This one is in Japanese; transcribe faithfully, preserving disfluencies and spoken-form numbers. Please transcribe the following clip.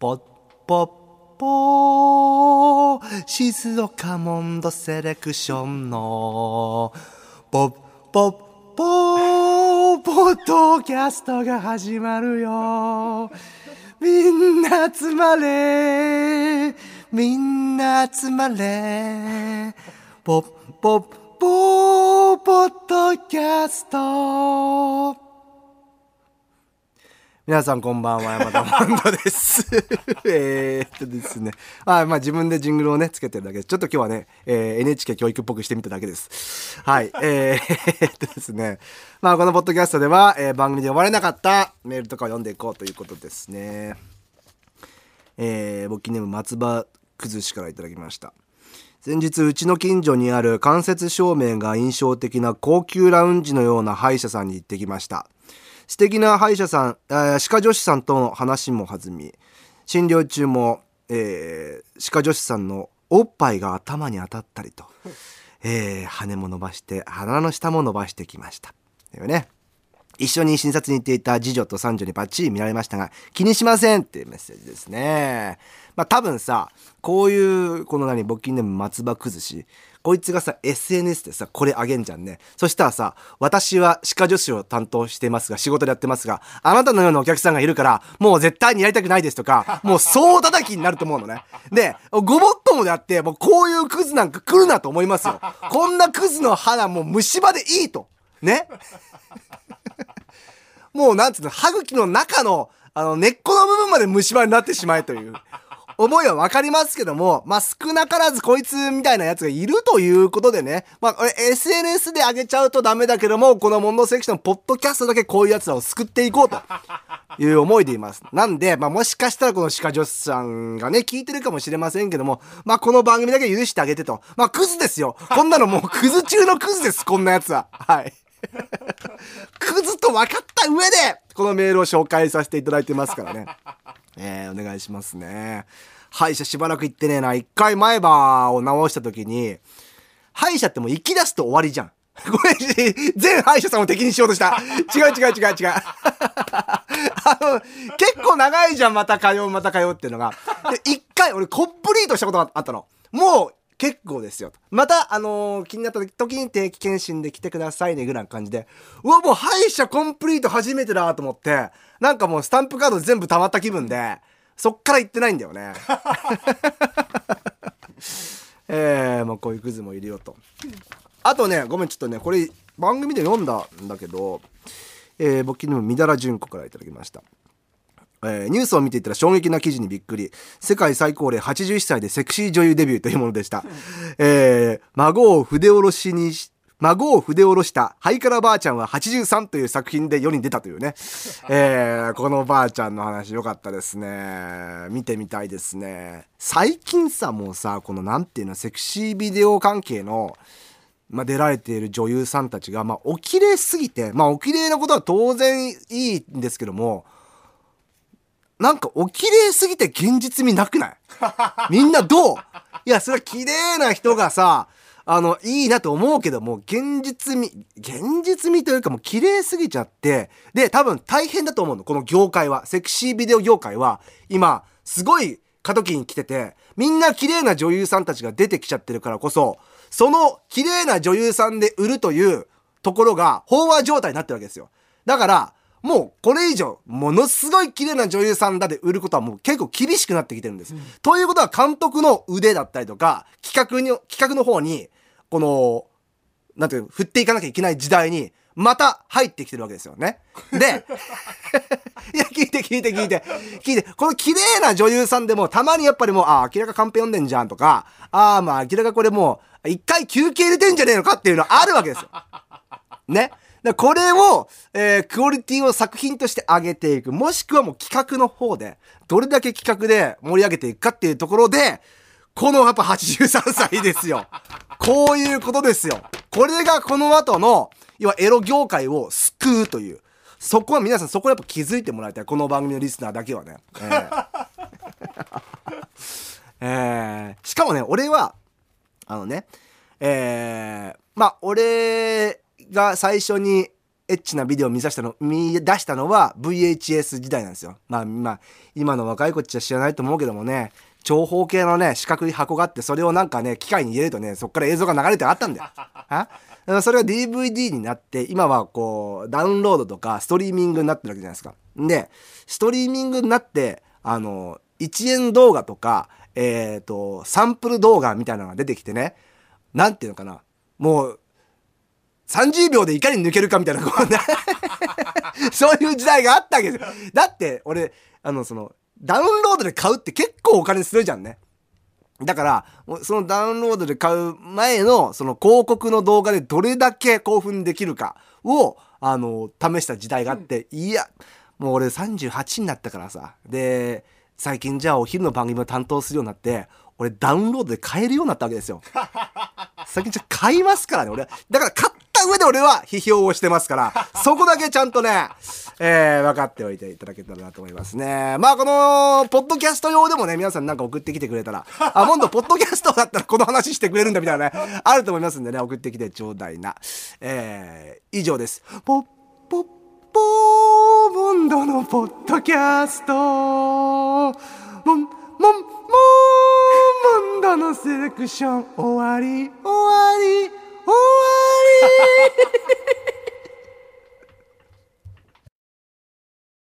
ポッポッポー、静岡モンドセレクションのポッポッポー、ポッドキャストが始まるよ。みんな集まれ、みんな集まれ、ポッポッポー、ポッドキャスト。皆さんこんばんは、山田モンドですえっとですね、あ、まあ、自分でジングルをねつけてるだけで、ちょっと今日はね、えー、エヌエイチケー 教育っぽくしてみただけです。はいえー、っとですね、まあ、このポッドキャストでは、えー、番組で読まれなかったメールとかを読んでいこうということですね。えー、ボッキーネーム松葉くずしからいただきました。先日、うちの近所にある間接照明が印象的な高級ラウンジのような歯医者さんに行ってきました。素敵な歯医者さん、歯科助手さんとの話も弾み、診療中も、えー、歯科助手さんのおっぱいが頭に当たったりと、えー、羽も伸ばして鼻の下も伸ばしてきました。でもね、一緒に診察に行っていた次女と三女にバッチリ見られましたが、気にしませんっていうメッセージですね。まあ多分さ、こういうこの何ボッキーネーム松葉崩し、こいつがさ エスエヌエス でさこれあげんじゃんね。そしたらさ、私は歯科助手を担当していますが、仕事でやってますが、あなたのようなお客さんがいるからもう絶対にやりたくないですとか、もうそう叩きになると思うのね。でごもっともであって、もうこういうクズなんか来るなと思いますよ。こんなクズの歯はもう虫歯でいいとねもうなんつうの、歯茎の中のあの根っこの部分まで虫歯になってしまえという思いはわかりますけども、まあ、少なからずこいつみたいなやつがいるということでね、まあ、エスエヌエス で上げちゃうとダメだけども、このモンドセレクションポッドキャストだけこういうやつらを救っていこうという思いでいます。なんで、まあ、もしかしたらこの歯科助手さんがね、聞いてるかもしれませんけども、まあ、この番組だけ許してあげてと。まあ、クズですよ。こんなのもうクズ中のクズです、こんなやつは。はい。クズと分かった上で、このメールを紹介させていただいてますからね。えー、お願いしますね。歯医者しばらく行ってねえな。一回前歯を直した時に、歯医者ってもう行き出すと終わりじゃん。ごめん、全歯医者さんを敵にしようとした。違う違う違う違う。あの、結構長いじゃん、また通う、また通うっていうのが。で、一回俺コンプリートしたことがあったの。もう、結構ですよ。また、あのー、気になった時に定期検診で来てくださいねぐらいの感じで、うわ、もう歯医者コンプリート初めてだと思って、なんかもうスタンプカード全部溜まった気分で、そっから行ってないんだよね。えー、まあこういうクズもいるよと。あとね、ごめん、ちょっとね、これ番組で読んだんだけど、えー、ボッキーネームみだらじゅんこからいただきました。えー、ニュースを見ていたら衝撃な記事にびっくり。世界最高齢はちじゅういっさいでセクシー女優デビューというものでした。えー、孫を筆下ろしにし、孫を筆下ろしたハイカラばあちゃんははちじゅうさんという作品で世に出たというね。えー、このばあちゃんの話良かったですね。見てみたいですね。最近さ、もうさ、このなんていうの、セクシービデオ関係の、まあ、出られている女優さんたちが、まあ、お綺麗すぎて、まあ、お綺麗なことは当然いいんですけども、なんかお綺麗すぎて現実味なくない？みんなどう？いや、それは綺麗な人がさ、あの、いいなと思うけども、現実味、現実味というかもう綺麗すぎちゃって、で、多分大変だと思うの、この業界は。セクシービデオ業界は、今、すごい過渡期に来てて、みんな綺麗な女優さんたちが出てきちゃってるからこそ、その綺麗な女優さんで売るというところが、飽和状態になってるわけですよ。だから、もうこれ以上ものすごい綺麗な女優さんだで売ることはもう結構厳しくなってきてるんです、うん、ということは監督の腕だったりとか企画に企画の方にこのなんていうの振っていかなきゃいけない時代にまた入ってきてるわけですよね。でいや聞いて聞いて聞いて聞いて、この綺麗な女優さんでもたまにやっぱりもう、ああ明らかカンペ読んでんじゃんとか、ああまあ明らかこれもう一回休憩入れてんじゃねえのかっていうのあるわけですよね。でこれを、えー、クオリティを作品として上げていく、もしくはもう企画の方でどれだけ企画で盛り上げていくかっていうところで、このやっぱはちじゅうさんさいですよ。こういうことですよ。これがこの後の要はエロ業界を救うという、そこは皆さんそこはやっぱ気づいてもらいたい、この番組のリスナーだけはね、えーえー、しかもね、俺はあのね、えー、まあ俺が最初にエッチなビデオを見出したの見出したのは ブイエイチエス 時代なんですよ。まあまあ今の若い子たちは知らないと思うけどもね、長方形のね四角い箱があって、それをなんかね機械に入れるとね、そこから映像が流れてあったんだよ。あそれが ディーブイディー になって、今はこうダウンロードとかストリーミングになってるわけじゃないですか。でストリーミングになって、あのいちえん動画とか、えーとサンプル動画みたいなのが出てきてね、なんていうのかな、もうさんじゅうびょうでいかに抜けるかみたいなこう、ね、そういう時代があったわけですよ。だって俺あのそのダウンロードで買うって結構お金するじゃんね。だからそのダウンロードで買う前のその広告の動画でどれだけ興奮できるかをあの試した時代があって、うん、いやもう俺さんじゅうはちになったからさ、で最近じゃあお昼の番組を担当するようになって、俺ダウンロードで買えるようになったわけですよ。最近じゃ買いますからね俺。だから買った上で俺は批評をしてますから、そこだけちゃんとね、えー、分かっておいていただけたらなと思いますね。まあこのポッドキャスト用でもね、皆さんなんか送ってきてくれたら、あ今度ポッドキャストだったらこの話してくれるんだみたいなねあると思いますんでね、送ってきてちょうだいな。えー、以上です。ポッポッポーモンドのポッドキャストモンモンモンモンドのセレクション終わり終わり終わり